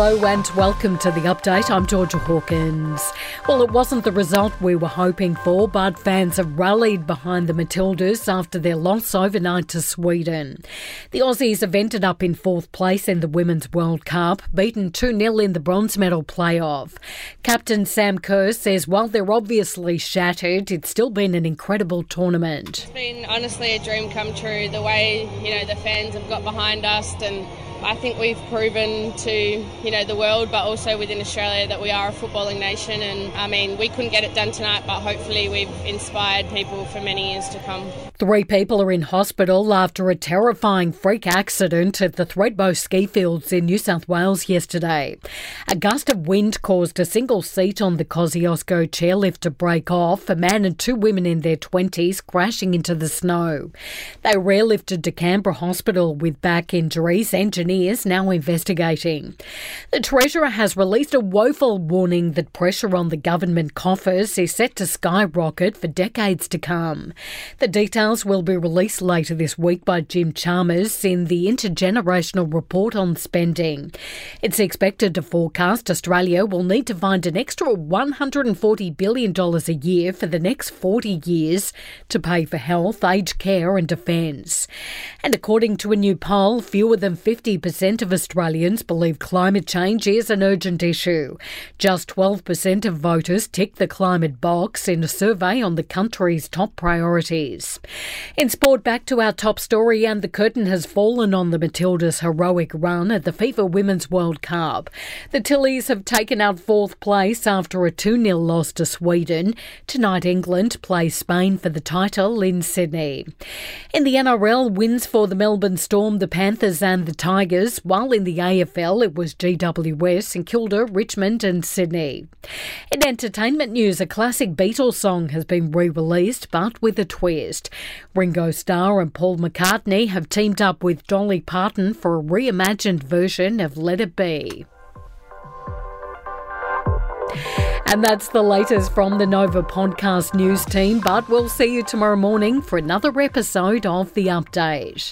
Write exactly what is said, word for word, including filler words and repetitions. Hello and welcome to The Update. I'm Georgia Hawkins. Well, it wasn't the result we were hoping for, but fans have rallied behind the Matildas after their loss overnight to Sweden. The Aussies have ended up in fourth place in the Women's World Cup, beaten two nil in the bronze medal playoff. Captain Sam Kerr says while they're obviously shattered, it's still been an incredible tournament. It's been honestly a dream come true, the way, you know, the fans have got behind us, and I think we've proven to, you know, the world, but also within Australia, that we are a footballing nation. And I mean, we couldn't get it done tonight, but hopefully we've inspired people for many years to come. Three people are in hospital after a terrifying freak accident at the Thredbo ski fields in New South Wales yesterday. A gust of wind caused a single seat on the Kosciuszko chairlift to break off, a man and two women in their twenties crashing into the snow. They were airlifted to Canberra Hospital with back injuries, engineers now investigating. The Treasurer has released a woeful warning that pressure on the government coffers is set to skyrocket for decades to come. The details will be released later this week by Jim Chalmers in the Intergenerational Report on Spending. It's expected to forecast Australia will need to find an extra one hundred forty billion dollars a year for the next forty years to pay for health, aged care and defence. And according to a new poll, fewer than fifty percent of Australians believe climate change is an urgent issue. Just twelve percent of voters tick the climate box in a survey on the country's top priorities. In sport, back to our top story, and the curtain has fallen on the Matildas' heroic run at the FIFA Women's World Cup. The Tillys have taken out fourth place after a two nil loss to Sweden. Tonight, England plays Spain for the title in Sydney. In the N R L, wins for the Melbourne Storm, the Panthers and the Tigers, while in the A F L it was G W S, St Kilda, Richmond and Sydney. In entertainment news, a classic Beatles song has been re-released, but with a twist. Ringo Starr and Paul McCartney have teamed up with Dolly Parton for a reimagined version of Let It Be. And that's the latest from the Nova Podcast news team, but we'll see you tomorrow morning for another episode of The Update.